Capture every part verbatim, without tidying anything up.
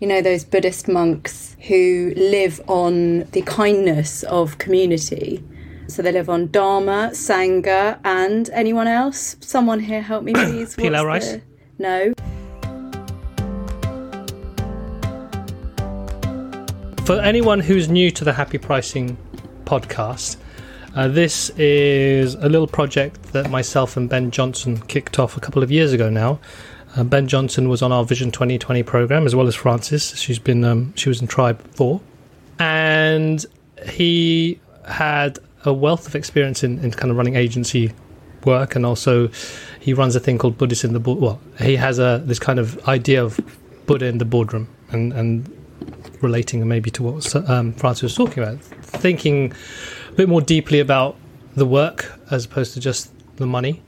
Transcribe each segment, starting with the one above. You know, those Buddhist monks who live on the kindness of community. So they live on Dharma, Sangha, and anyone else? Someone here help me, please. Pilau rice? The... No. For anyone who's new to the Happy Pricing podcast, uh, this is a little project that myself and Ben Johnson kicked off a couple of years ago now. Uh, Ben Johnson was on our Vision twenty twenty program, as well as Frances. She's been um, she was in Tribe four, and he had a wealth of experience in, in kind of running agency work, and also he runs a thing called Buddhist in the board. Well, he has a this kind of idea of Buddha in the boardroom, and and relating maybe to what um, Frances was talking about, thinking a bit more deeply about the work as opposed to just the money.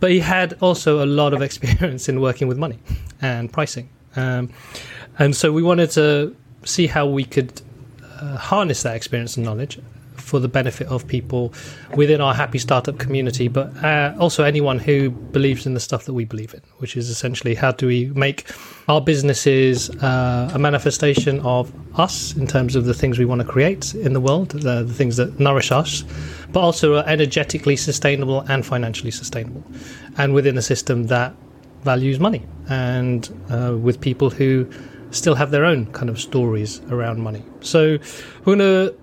But he had also a lot of experience in working with money and pricing, um, and so we wanted to see how we could uh, harness that experience and knowledge for the benefit of people within our Happy Startup community, but uh, also anyone who believes in the stuff that we believe in, which is essentially how do we make our businesses uh, a manifestation of us in terms of the things we want to create in the world, the, the things that nourish us, but also are energetically sustainable and financially sustainable, and within a system that values money, and uh, with people who still have their own kind of stories around money. So we're going to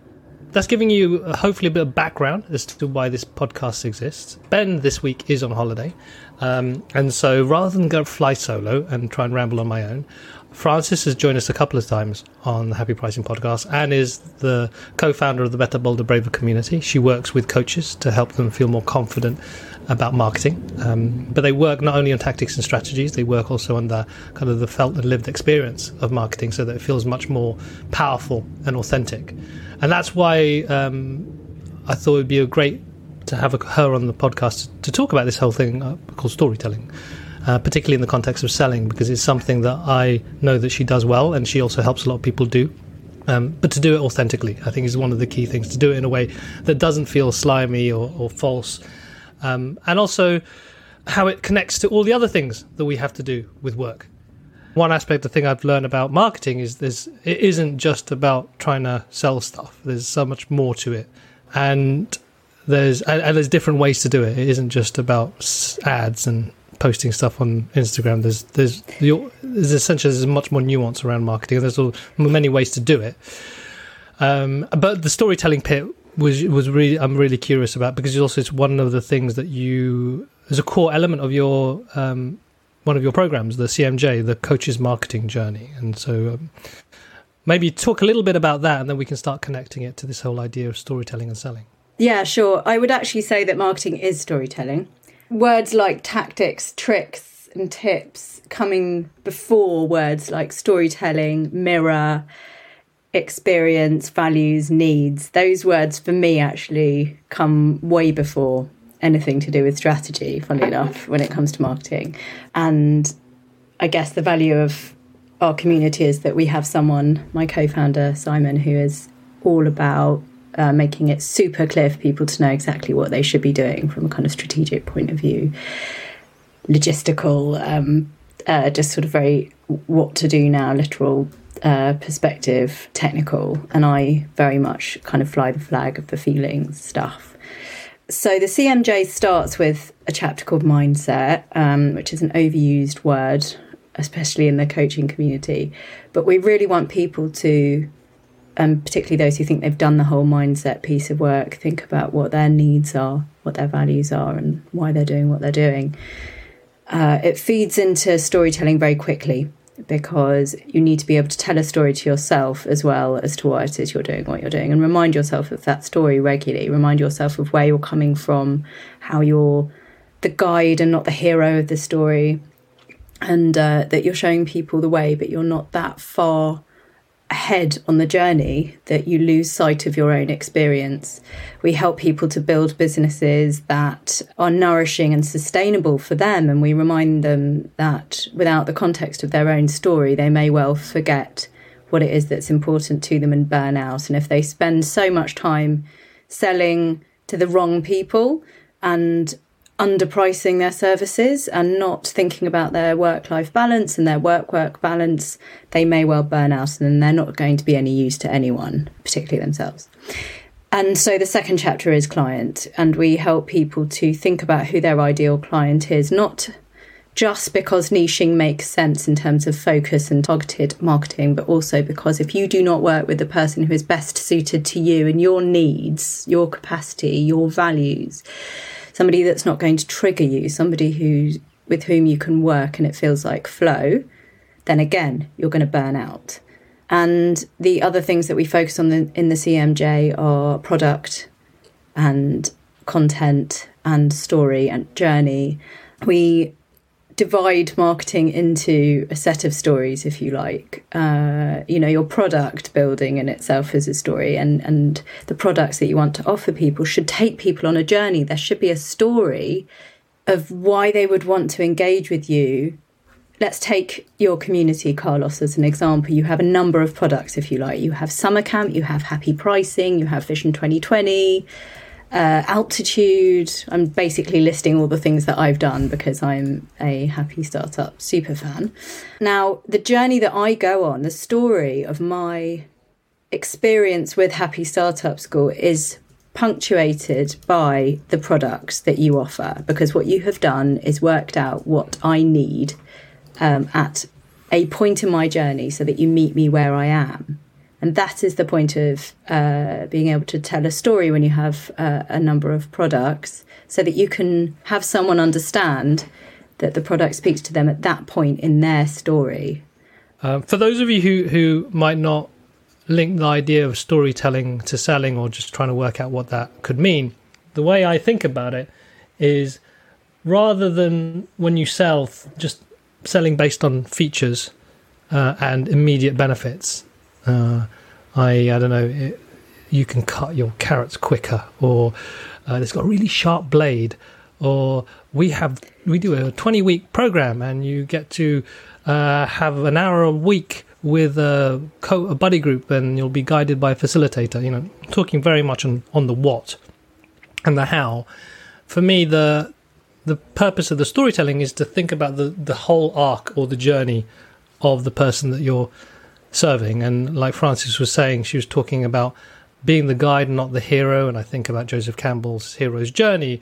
That's giving you hopefully a bit of background as to why this podcast exists. Ben this week is on holiday, um, and so rather than go fly solo and try and ramble on my own, Frances has joined us a couple of times on the Happy Pricing podcast and is the co-founder of the Better, Bolder, Braver community. She works with coaches to help them feel more confident about marketing, um, but they work not only on tactics and strategies, they work also on the kind of the felt and lived experience of marketing so that it feels much more powerful and authentic. And that's why um, I thought it would be great to have a, her on the podcast to talk about this whole thing uh, called storytelling, uh, particularly in the context of selling, because it's something that I know that she does well, and she also helps a lot of people do. Um, but to do it authentically, I think, is one of the key things, to do it in a way that doesn't feel slimy or, or false. Um, and also how it connects to all the other things that we have to do with work. One aspect, the thing I've learned about marketing is this: it isn't just about trying to sell stuff. There's so much more to it, and there's and there's different ways to do it. It isn't just about ads and posting stuff on Instagram. There's there's there's essentially there's much more nuance around marketing. There's many ways to do it, um, but the storytelling bit was was really I'm really curious about, because it's also it's one of the things that you as a core element of your. Um, one of your programs, the C M J, the Coach's Marketing Journey. And so um, maybe talk a little bit about that, and then we can start connecting it to this whole idea of storytelling and selling. Yeah, sure. I would actually say that marketing is storytelling. Words like tactics, tricks and tips coming before words like storytelling, mirror, experience, values, needs. Those words for me actually come way before anything to do with strategy, funny enough, when it comes to marketing. And I guess the value of our community is that we have someone, my co-founder Simon, who is all about uh, making it super clear for people to know exactly what they should be doing from a kind of strategic point of view, logistical, um, uh, just sort of very what to do now, literal uh, perspective, technical. And I very much kind of fly the flag of the feelings stuff. So the C M J starts with a chapter called mindset, um, which is an overused word, especially in the coaching community. But we really want people to, um, particularly those who think they've done the whole mindset piece of work, think about what their needs are, what their values are, and why they're doing what they're doing. Uh, it feeds into storytelling very quickly, because you need to be able to tell a story to yourself as well as to why it is you're doing what you're doing, and remind yourself of that story regularly. Remind yourself of where you're coming from, how you're the guide and not the hero of the story, and uh, that you're showing people the way, but you're not that far ahead on the journey that you lose sight of your own experience. We help people to build businesses that are nourishing and sustainable for them, and we remind them that without the context of their own story, they may well forget what it is that's important to them and burn out. And if they spend so much time selling to the wrong people and underpricing their services and not thinking about their work-life balance and their work-work balance, they may well burn out and they're not going to be any use to anyone, particularly themselves. And so the second chapter is client, and we help people to think about who their ideal client is, not just because niching makes sense in terms of focus and targeted marketing, but also because if you do not work with the person who is best suited to you and your needs, your capacity, your values, somebody that's not going to trigger you, somebody who with whom you can work and it feels like flow, then again, you're going to burn out. And the other things that we focus on the, in the C M J are product and content and story and journey. We divide marketing into a set of stories, if you like. Uh, you know, your product building in itself is a story, and, and the products that you want to offer people should take people on a journey. There should be a story of why they would want to engage with you. Let's take your community, Carlos, as an example. You have a number of products, if you like. You have summer camp, you have Happy Pricing, you have Vision twenty twenty, uh, Altitude. I'm basically listing all the things that I've done because I'm a Happy Startup super fan. Now, the journey that I go on, the story of my experience with Happy Startup School is punctuated by the products that you offer, because what you have done is worked out what I need Um, at a point in my journey so that you meet me where I am. And that is the point of uh, being able to tell a story when you have uh, a number of products, so that you can have someone understand that the product speaks to them at that point in their story. Uh, for those of you who, who might not link the idea of storytelling to selling, or just trying to work out what that could mean, the way I think about it is, rather than when you sell just selling based on features uh, and immediate benefits. Uh, I, I don't know, it, you can cut your carrots quicker, or uh, it's got a really sharp blade, or we have we do a twenty-week program and you get to uh, have an hour a week with a, co- a buddy group, and you'll be guided by a facilitator. You know, talking very much on, on the what and the how. For me, the The purpose of the storytelling is to think about the, the whole arc or the journey of the person that you're serving. And like Frances was saying, she was talking about being the guide and not the hero. And I think about Joseph Campbell's hero's journey.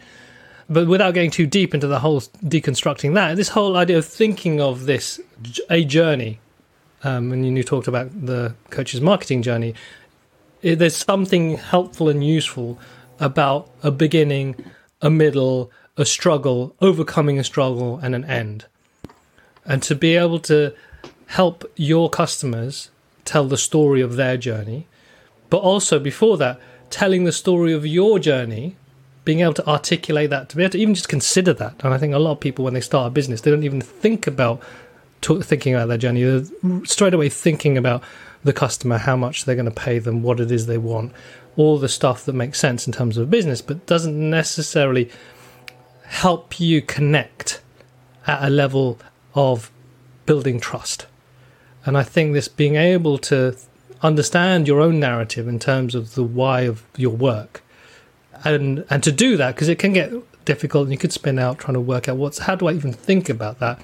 But without getting too deep into the whole deconstructing that, this whole idea of thinking of this, a journey, um, and you talked about the Coach's Marketing Journey, there's something helpful and useful about a beginning, a middle, a struggle, overcoming a struggle, and an end. And to be able to help your customers tell the story of their journey, but also before that, telling the story of your journey, being able to articulate that, to be able to even just consider that. And I think a lot of people, when they start a business, they don't even think about t- thinking about their journey. They're straight away thinking about the customer, how much they're going to pay them, what it is they want, all the stuff that makes sense in terms of business, but doesn't necessarily help you connect at a level of building trust. And I think this being able to understand your own narrative in terms of the why of your work, and and to do that, because it can get difficult and you could spin out trying to work out what's how do I even think about that,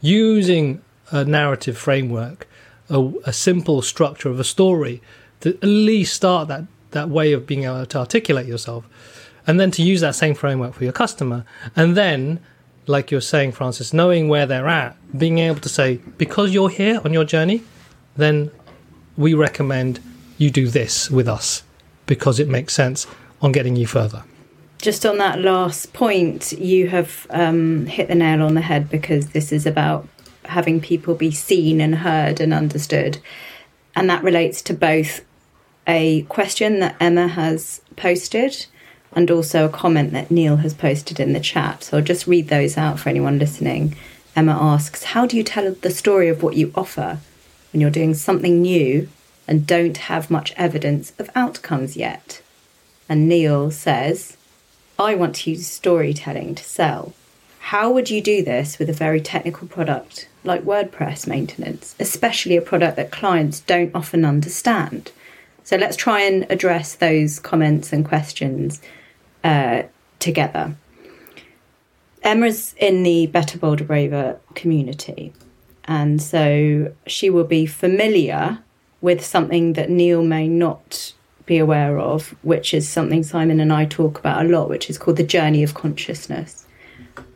using a narrative framework, a, a simple structure of a story to at least start that that way of being able to articulate yourself. And then to use that same framework for your customer. And then, like you're saying, Frances, knowing where they're at, being able to say, because you're here on your journey, then we recommend you do this with us because it makes sense on getting you further. Just on that last point, you have um, hit the nail on the head, because this is about having people be seen and heard and understood. And that relates to both a question that Emma has posted and also a comment that Neil has posted in the chat. So I'll just read those out for anyone listening. Emma asks, how do you tell the story of what you offer when you're doing something new and don't have much evidence of outcomes yet? And Neil says, I want to use storytelling to sell. How would you do this with a very technical product like WordPress maintenance, especially a product that clients don't often understand? So let's try and address those comments and questions Uh, together. Emma's in the Better, Bolder, Braver community. And so she will be familiar with something that Neil may not be aware of, which is something Simon and I talk about a lot, which is called the journey of consciousness.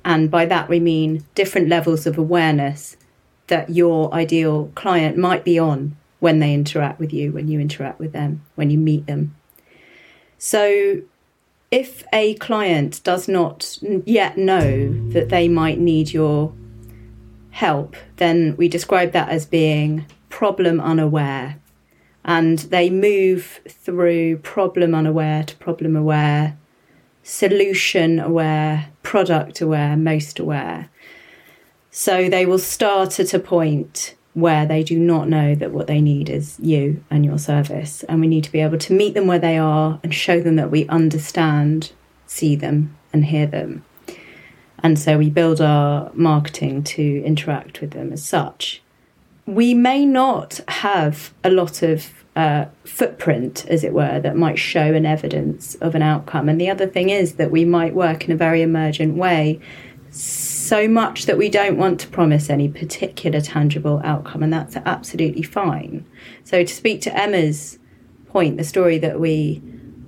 And by that we mean different levels of awareness that your ideal client might be on when they interact with you, when you interact with them, when you meet them. So if a client does not yet know that they might need your help, then we describe that as being problem unaware. And they move through problem unaware to problem aware, solution aware, product aware, most aware. So they will start at a point where they do not know that what they need is you and your service. And we need to be able to meet them where they are and show them that we understand, see them and hear them. And so we build our marketing to interact with them as such. We may not have a lot of uh, footprint, as it were, that might show an evidence of an outcome. And the other thing is that we might work in a very emergent way, so much that we don't want to promise any particular tangible outcome, and that's absolutely fine. So to speak to Emma's point, the story that we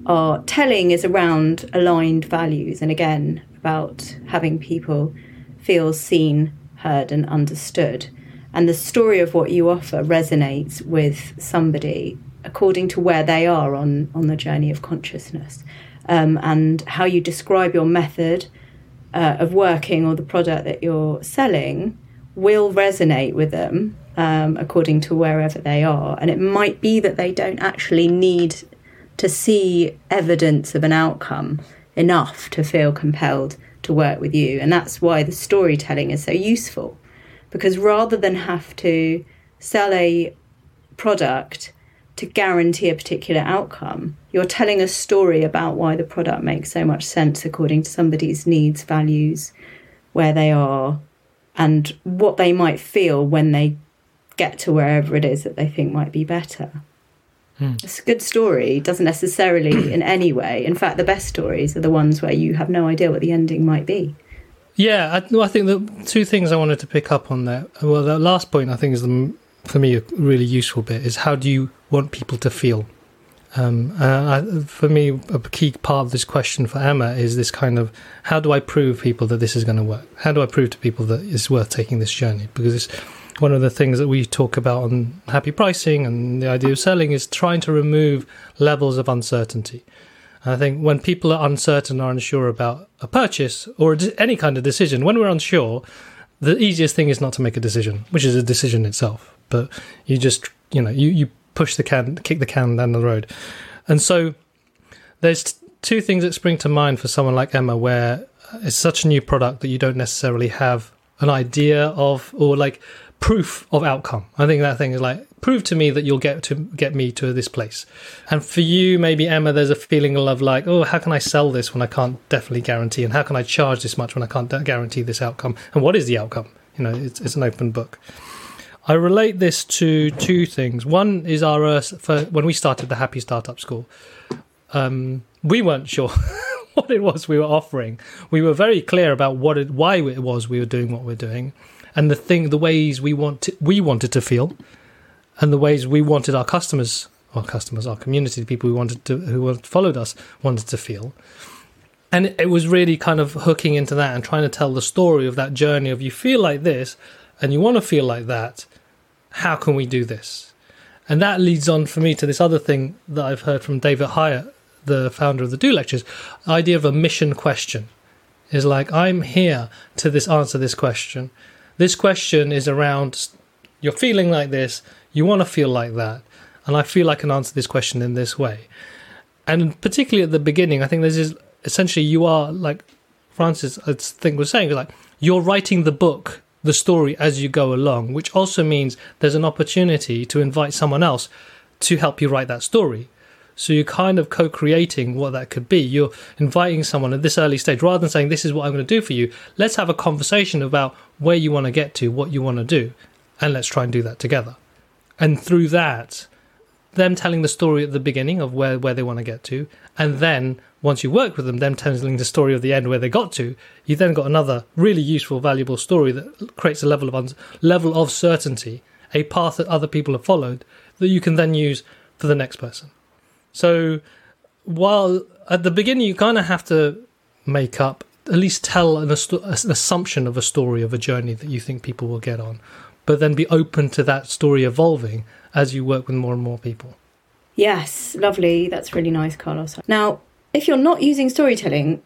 are telling is around aligned values, and again, about having people feel seen, heard and understood. And the story of what you offer resonates with somebody according to where they are on, on the journey of consciousness. Um, and how you describe your method Uh, of working or the product that you're selling will resonate with them um, according to wherever they are. And it might be that they don't actually need to see evidence of an outcome enough to feel compelled to work with you. And that's why the storytelling is so useful, because rather than have to sell a product to guarantee a particular outcome, you're telling a story about why the product makes so much sense according to somebody's needs, values, where they are, and what they might feel when they get to wherever it is that they think might be better. Hmm. It's a good story, doesn't necessarily in any way. In fact, the best stories are the ones where you have no idea what the ending might be. Yeah, I, I think the two things I wanted to pick up on there. Well, the last point I think is the, for me, a really useful bit is how do you want people to feel? Um, uh, I, for me, a key part of this question for Emma is this kind of, how do I prove people that this is going to work? How do I prove to people that it's worth taking this journey? Because it's one of the things that we talk about on Happy Pricing and the idea of selling is trying to remove levels of uncertainty. And I think when people are uncertain or unsure about a purchase or any kind of decision, when we're unsure, the easiest thing is not to make a decision, which is a decision itself. But you just, you know, you, you push the can, kick the can down the road. And so there's t- two things that spring to mind for someone like Emma, where it's such a new product that you don't necessarily have an idea of, or like proof of outcome. I think that thing is like, prove to me that you'll get to get me to this place. And for you, maybe Emma, there's a feeling of like, oh, how can I sell this when I can't definitely guarantee? And how can I charge this much when I can't guarantee this outcome? And what is the outcome? You know, it's, it's an open book. I relate this to two things. One is our uh, for when we started the Happy Startup School, um, we weren't sure what it was we were offering. We were very clear about what it, why it was we were doing what we're doing, and the thing, the ways we want to, we wanted to feel, and the ways we wanted our customers, our customers, our community, the people who wanted to who followed us wanted to feel. And it was really kind of hooking into that and trying to tell the story of that journey of you feel like this and you want to feel like that. How can we do this? And that leads on for me to this other thing that I've heard from David Hyatt, the founder of the Do Lectures, the idea of a mission question. Is like, I'm here to this answer this question. This question is around, you're feeling like this, you want to feel like that, and I feel I can answer this question in this way. And particularly at the beginning, I think this is essentially you are, like Frances, I think, was saying, like you're writing the book, the story as you go along, which also means there's an opportunity to invite someone else to help you write that story. So you're kind of co-creating what that could be. You're inviting someone at this early stage, rather than saying, this is what I'm going to do for you. Let's have a conversation about where you want to get to, what you want to do, and let's try and do that together. And through that, them telling the story at the beginning of where, where they want to get to, and then once you work with them, them telling the story of the end where they got to, you then got another really useful, valuable story that creates a level of un- level of certainty, a path that other people have followed that you can then use for the next person. So while at the beginning you kind of have to make up, at least tell an, astu- an assumption of a story of a journey that you think people will get on, but then be open to that story evolving as you work with more and more people. Yes, lovely. That's really nice, Carlos. Now, if you're not using storytelling,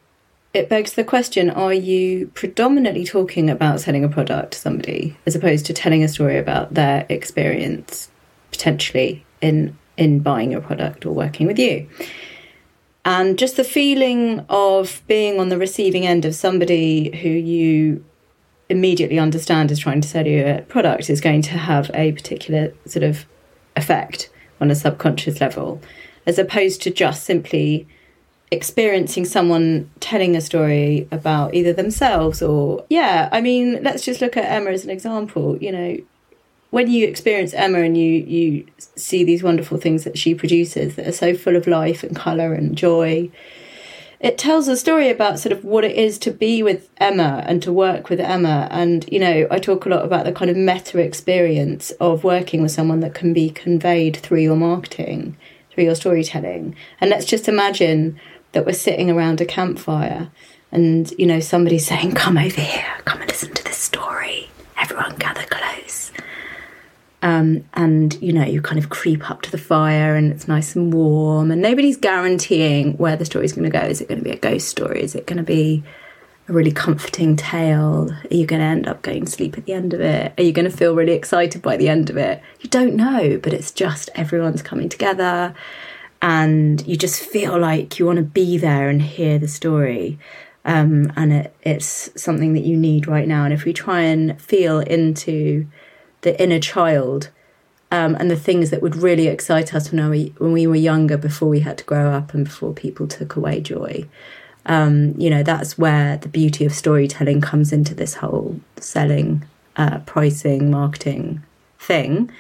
it begs the question, are you predominantly talking about selling a product to somebody as opposed to telling a story about their experience, potentially, in in buying your product or working with you? And just the feeling of being on the receiving end of somebody who you immediately understand is trying to sell you a product is going to have a particular sort of effect on a subconscious level, as opposed to just simply experiencing someone telling a story about either themselves or, yeah, I mean, let's just look at Emma as an example. You know, when you experience Emma and you, you see these wonderful things that she produces that are so full of life and colour and joy, it tells a story about sort of what it is to be with Emma and to work with Emma. And, you know, I talk a lot about the kind of meta experience of working with someone that can be conveyed through your marketing, through your storytelling. And let's just imagine that we're sitting around a campfire and, you know, somebody's saying, come over here, come and listen to this story. Everyone gather close. Um, and, you know, you kind of creep up to the fire and it's nice and warm and nobody's guaranteeing where the story's going to go. Is it going to be a ghost story? Is it going to be a really comforting tale? Are you going to end up going to sleep at the end of it? Are you going to feel really excited by the end of it? You don't know, but it's just everyone's coming together and you just feel like you want to be there and hear the story. Um, and it, it's something that you need right now. And if we try and feel into the inner child, um, and the things that would really excite us when we, when we were younger, before we had to grow up and before people took away joy. Um, you know, that's where the beauty of storytelling comes into this whole selling, uh, pricing, marketing thing.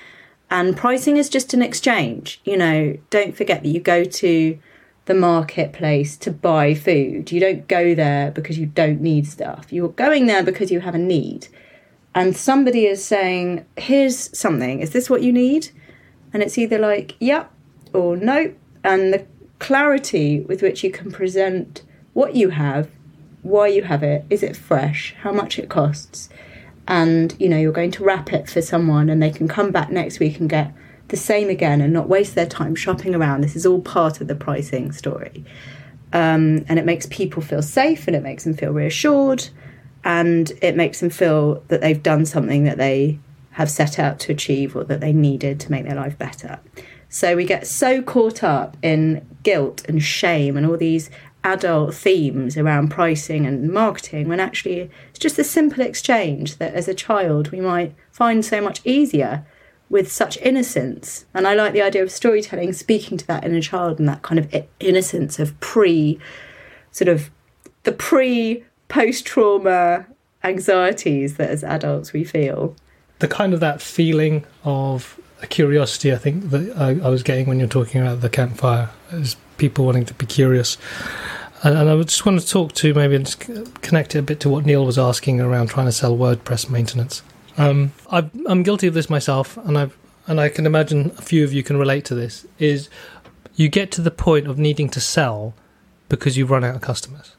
And pricing is just an exchange. You know, don't forget that you go to the marketplace to buy food. You don't go there because you don't need stuff. You're going there because you have a need. And somebody is saying, here's something, is this what you need? And it's either like, yep, yeah, or no. And the clarity with which you can present what you have, why you have it, is it fresh, how much it costs. And, you know, you're going to wrap it for someone and they can come back next week and get the same again and not waste their time shopping around. This is all part of the pricing story. Um, and it makes people feel safe and it makes them feel reassured. And it makes them feel that they've done something that they have set out to achieve or that they needed to make their life better. So we get so caught up in guilt and shame and all these adult themes around pricing and marketing when actually it's just a simple exchange that as a child we might find so much easier with such innocence. And I like the idea of storytelling, speaking to that inner child and that kind of innocence of pre, sort of the pre- post-trauma anxieties that as adults we feel. The kind of that feeling of curiosity, I think, that I, I was getting when you're talking about the campfire, is people wanting to be curious. And, and I just want to talk to, maybe just connect it a bit to what Neil was asking around trying to sell WordPress maintenance. Um, I've, I'm guilty of this myself, and I've and I can imagine a few of you can relate to this, is you get to the point of needing to sell because you've run out of customers.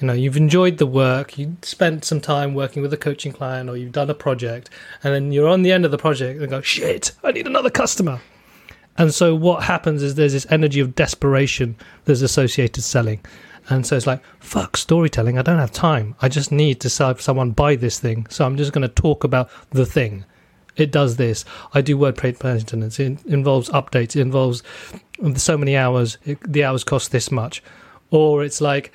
You know, you've enjoyed the work, you spent some time working with a coaching client or you've done a project and then you're on the end of the project and go, shit, I need another customer. And so what happens is there's this energy of desperation that's associated selling. And so it's like, fuck storytelling, I don't have time. I just need to sell someone buy this thing. So I'm just going to talk about the thing. It does this. I do WordPress maintenance. It involves updates. It involves so many hours. It, the hours cost this much. Or it's like,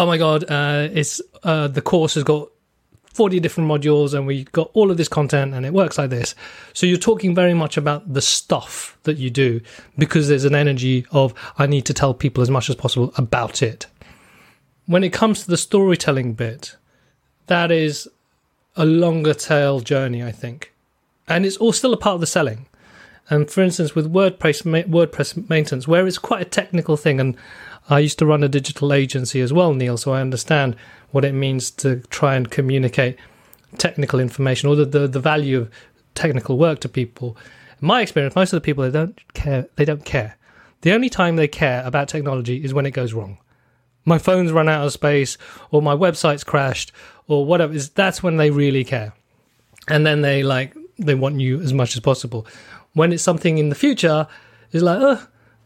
oh my God, uh, it's uh, the course has got forty different modules and we've got all of this content and it works like this. So you're talking very much about the stuff that you do because there's an energy of, I need to tell people as much as possible about it. When it comes to the storytelling bit, that is a longer tail journey, I think. And it's all still a part of the selling. Um, for instance, with WordPress ma- WordPress maintenance, where it's quite a technical thing, and I used to run a digital agency as well, Neil, so I understand what it means to try and communicate technical information or the, the, the value of technical work to people. In my experience, most of the people, they don't care. They don't care. The only time they care about technology is when it goes wrong. My phone's run out of space, or my website's crashed, or whatever. Is that's when they really care, and then they like they want you as much as possible. When it's something in the future, it's like, oh,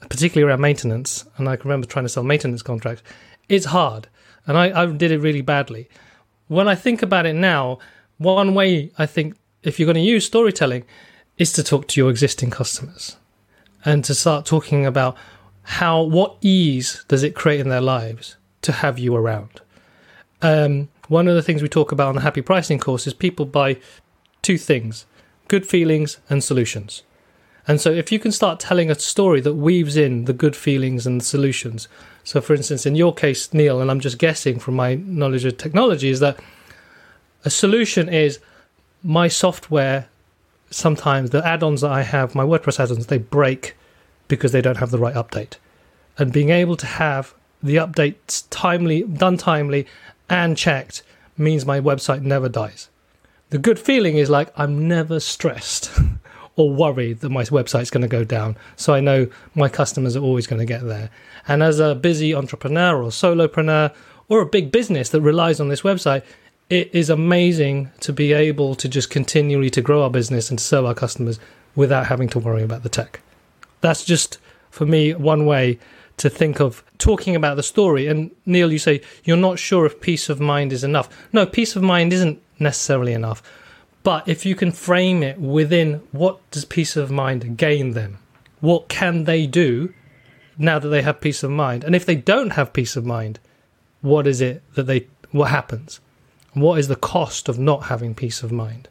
particularly around maintenance. And I can remember trying to sell maintenance contracts. It's hard, and I, I did it really badly. When I think about it now, one way I think if you're going to use storytelling is to talk to your existing customers and to start talking about how, what ease does it create in their lives to have you around? Um, one of the things we talk about on the Happy Pricing course is people buy two things, good feelings and solutions. And so if you can start telling a story that weaves in the good feelings and the solutions. So for instance, in your case, Neil, and I'm just guessing from my knowledge of technology, is that a solution is my software, sometimes the add-ons that I have, my WordPress add-ons, they break because they don't have the right update. And being able to have the updates timely, done timely and checked means my website never dies. The good feeling is like I'm never stressed or worried that my website's going to go down. So I know my customers are always going to get there. And as a busy entrepreneur or solopreneur or a big business that relies on this website, it is amazing to be able to just continually to grow our business and to serve our customers without having to worry about the tech. That's just, for me, one way to think of talking about the story. And Neil, you say you're not sure if peace of mind is enough. No, peace of mind isn't necessarily enough. But if you can frame it within what does peace of mind gain them? What can they do now that they have peace of mind? And if they don't have peace of mind, what is it that they, what happens? What is the cost of not having peace of mind?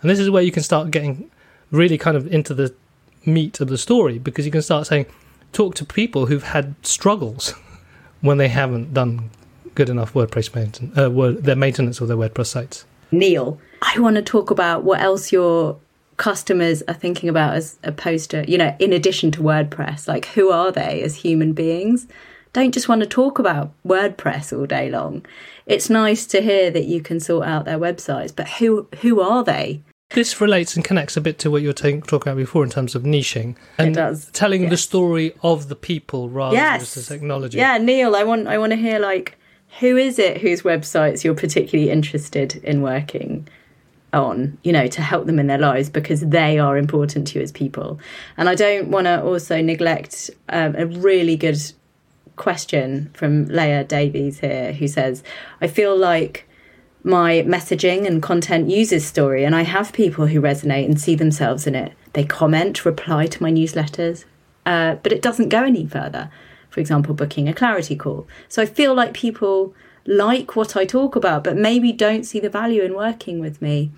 And this is where you can start getting really kind of into the meat of the story, because you can start saying, talk to people who've had struggles when they haven't done good enough WordPress mainten- uh, word, their maintenance or their WordPress sites. Neil, I want to talk about what else your customers are thinking about as opposed to, you know, in addition to WordPress, like who are they as human beings? Don't just want to talk about WordPress all day long. It's nice to hear that you can sort out their websites, but who who are they? This relates and connects a bit to what you were t- talking about before in terms of niching and it does. telling yes. the story of the people rather yes. than just the technology. Yeah, Neil, I want I want to hear like who is it whose websites you're particularly interested in working on, you know, to help them in their lives because they are important to you as people. And I don't want to also neglect um, a really good question from Leah Davies here, who says, I feel like my messaging and content uses story, and I have people who resonate and see themselves in it. They comment, reply to my newsletters, uh, but it doesn't go any further. For example, booking a clarity call. So I feel like people like what I talk about, but maybe don't see the value in working with me.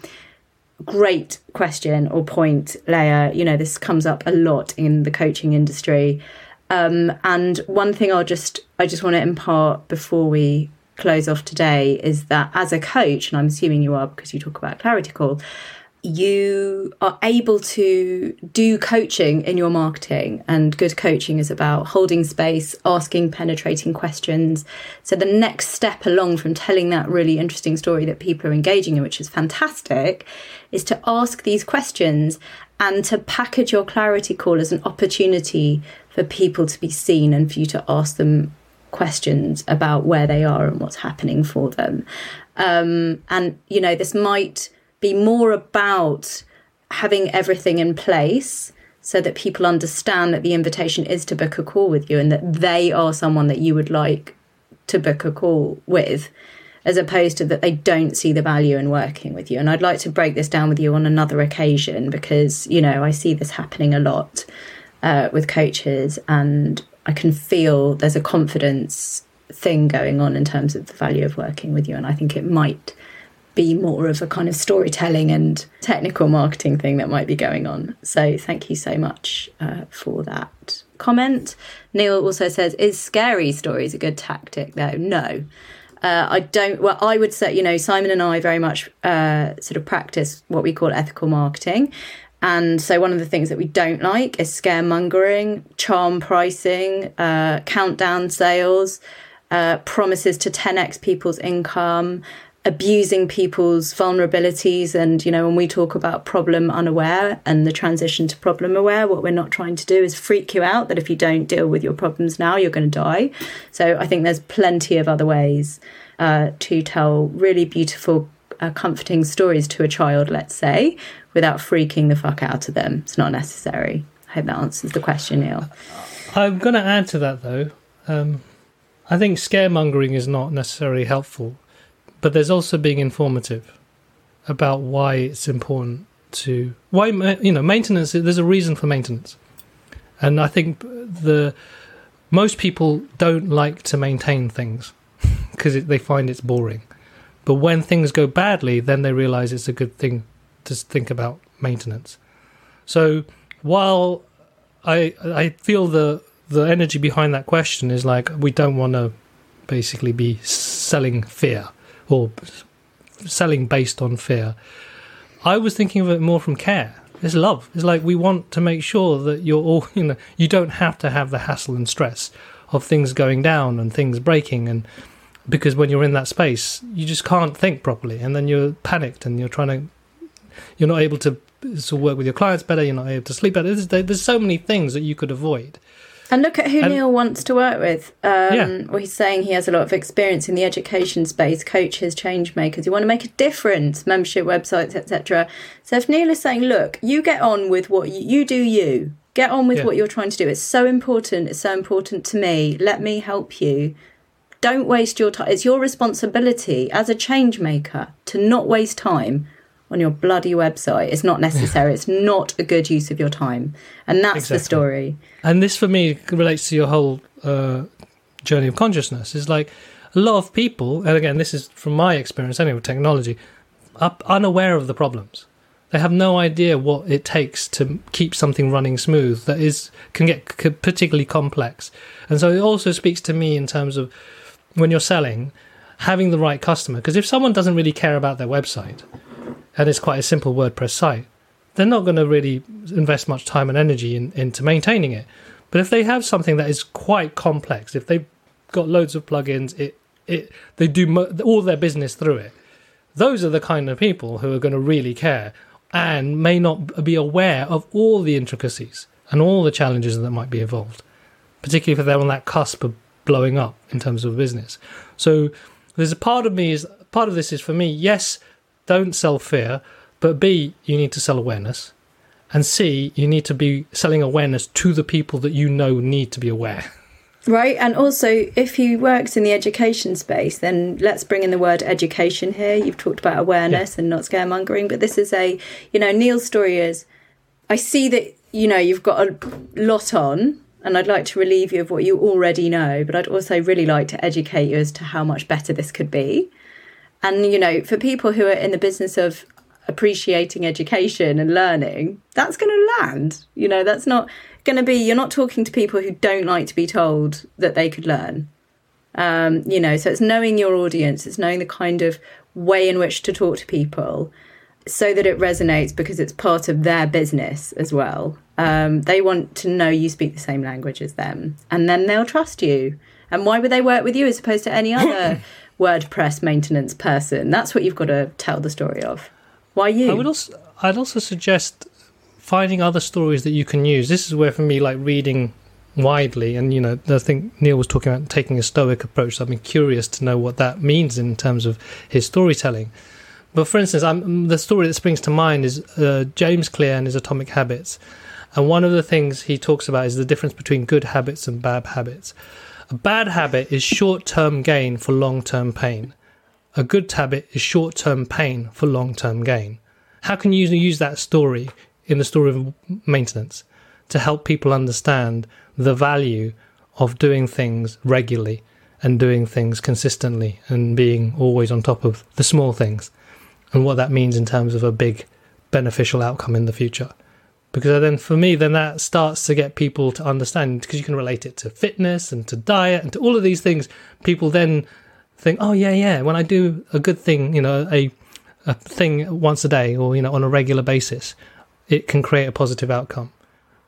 Great question or point, Leah. You know, this comes up a lot in the coaching industry. Um, and one thing I'll just, I just want to impart before we close off today is that as a coach, and I'm assuming you are because you talk about Clarity Call, you are able to do coaching in your marketing, and good coaching is about holding space, asking penetrating questions. So the next step along from telling that really interesting story that people are engaging in, which is fantastic, is to ask these questions and to package your Clarity Call as an opportunity for people to be seen and for you to ask them questions about where they are and what's happening for them. Um, and, you know, this might be more about having everything in place so that people understand that the invitation is to book a call with you and that they are someone that you would like to book a call with, as opposed to that they don't see the value in working with you. And I'd like to break this down with you on another occasion because, you know, I see this happening a lot. Uh, with coaches, and I can feel there's a confidence thing going on in terms of the value of working with you, and I think it might be more of a kind of storytelling and technical marketing thing that might be going on. So thank you so much uh, for that comment. Neil also says, is scary stories a good tactic though? No. Uh, I don't, well, I would say, you know, Simon and I very much uh, sort of practice what we call ethical marketing. And so one of the things that we don't like is scaremongering, charm pricing, uh, countdown sales, uh, promises to ten x people's income, abusing people's vulnerabilities. And, you know, when we talk about problem unaware and the transition to problem aware, what we're not trying to do is freak you out that if you don't deal with your problems now, you're going to die. So I think there's plenty of other ways uh, to tell really beautiful, uh, comforting stories to a child, let's say, without freaking the fuck out of them. It's not necessary. I hope that answers the question, Neil. I'm going to add to that, though. Um, I think scaremongering is not necessarily helpful. But there's also being informative about why it's important to, why, you know, maintenance, there's a reason for maintenance. And I think the most people don't like to maintain things because they find it's boring. But when things go badly, then they realize it's a good thing to think about maintenance. So while I I feel the the energy behind that question is like, we don't want to basically be selling fear. Or selling based on fear. I was thinking of it more from care. It's love. It's like we want to make sure that you're all, you know, you don't have to have the hassle and stress of things going down and things breaking. And because when you're in that space, you just can't think properly. And then you're panicked and you're trying to, you're not able to sort of work with your clients better. You're not able to sleep better. There's, there's so many things that you could avoid. And look at who and, Neil wants to work with. Um, yeah. Well, he's saying he has a lot of experience in the education space, coaches, change makers who want to make a difference, membership websites, et cetera. So if Neil is saying, look, you get on with what you, you do, you get on with yeah. what you're trying to do. It's so important. It's so important to me. Let me help you. Don't waste your time. It's your responsibility as a change maker to not waste time on your bloody website. It's not necessary. It's not a good use of your time. And that's exactly. the story. And this for me relates to your whole uh, journey of consciousness. It's like a lot of people, and again, this is from my experience anyway with technology, are unaware of the problems. They have no idea what it takes to keep something running smooth that is can get particularly complex. And so it also speaks to me in terms of when you're selling, having the right customer. Because if someone doesn't really care about their website, and it's quite a simple WordPress site, they're not going to really invest much time and energy in, into maintaining it. But if they have something that is quite complex, if they've got loads of plugins, it it they do mo- all their business through it, those are the kind of people who are going to really care and may not be aware of all the intricacies and all the challenges that might be involved, particularly if they're on that cusp of blowing up in terms of business. So there's a part of me is part of this is for me, yes, don't sell fear, but B, you need to sell awareness, and C, you need to be selling awareness to the people that you know need to be aware. Right, and also, if he works in the education space, then let's bring in the word education here. You've talked about awareness yeah. and not scaremongering, but this is a, you know, Neil's story is, I see that, you know, you've got a lot on, and I'd like to relieve you of what you already know, but I'd also really like to educate you as to how much better this could be. And, you know, for people who are in the business of appreciating education and learning, that's going to land. You know, that's not going to be, you're not talking to people who don't like to be told that they could learn. Um, you know, so it's knowing your audience. It's knowing the kind of way in which to talk to people so that it resonates because it's part of their business as well. Um, they want to know you speak the same language as them, and then they'll trust you. And why would they work with you as opposed to any other WordPress maintenance person? That's what you've got to tell the story of. Why you? I would also, I'd also suggest finding other stories that you can use. This is where, for me, like reading widely, and you know, I think Neil was talking about taking a stoic approach. So I've been curious to know what that means in terms of his storytelling. But for instance, I'm, the story that springs to mind is uh, James Clear and his Atomic Habits. And one of the things he talks about is the difference between good habits and bad habits. A bad habit is short-term gain for long-term pain. A good habit is short-term pain for long-term gain. How can you use that story in the story of maintenance to help people understand the value of doing things regularly and doing things consistently and being always on top of the small things and what that means in terms of a big beneficial outcome in the future? Because then for me, then that starts to get people to understand, because you can relate it to fitness and to diet and to all of these things. People then think, oh, yeah, yeah, when I do a good thing, you know, a, a thing once a day or, you know, on a regular basis, it can create a positive outcome.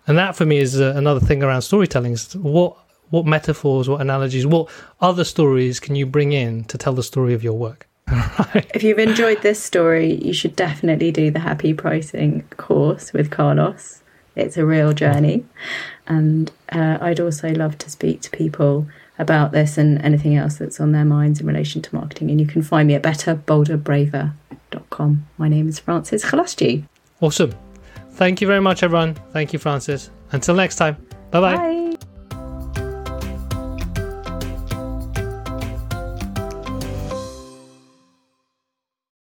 And that for me is uh, another thing around storytelling. Is what what metaphors, what analogies, what other stories can you bring in to tell the story of your work? Right. If you've enjoyed this story, you should definitely do the Happy Pricing course with Carlos. It's a real journey. And uh, I'd also love to speak to people about this and anything else that's on their minds in relation to marketing. And you can find me at better bolder braver dot com. My name is Frances Khalastchi. Awesome. Thank you very much, everyone. Thank you, Frances. Until next time. Bye-bye. Bye.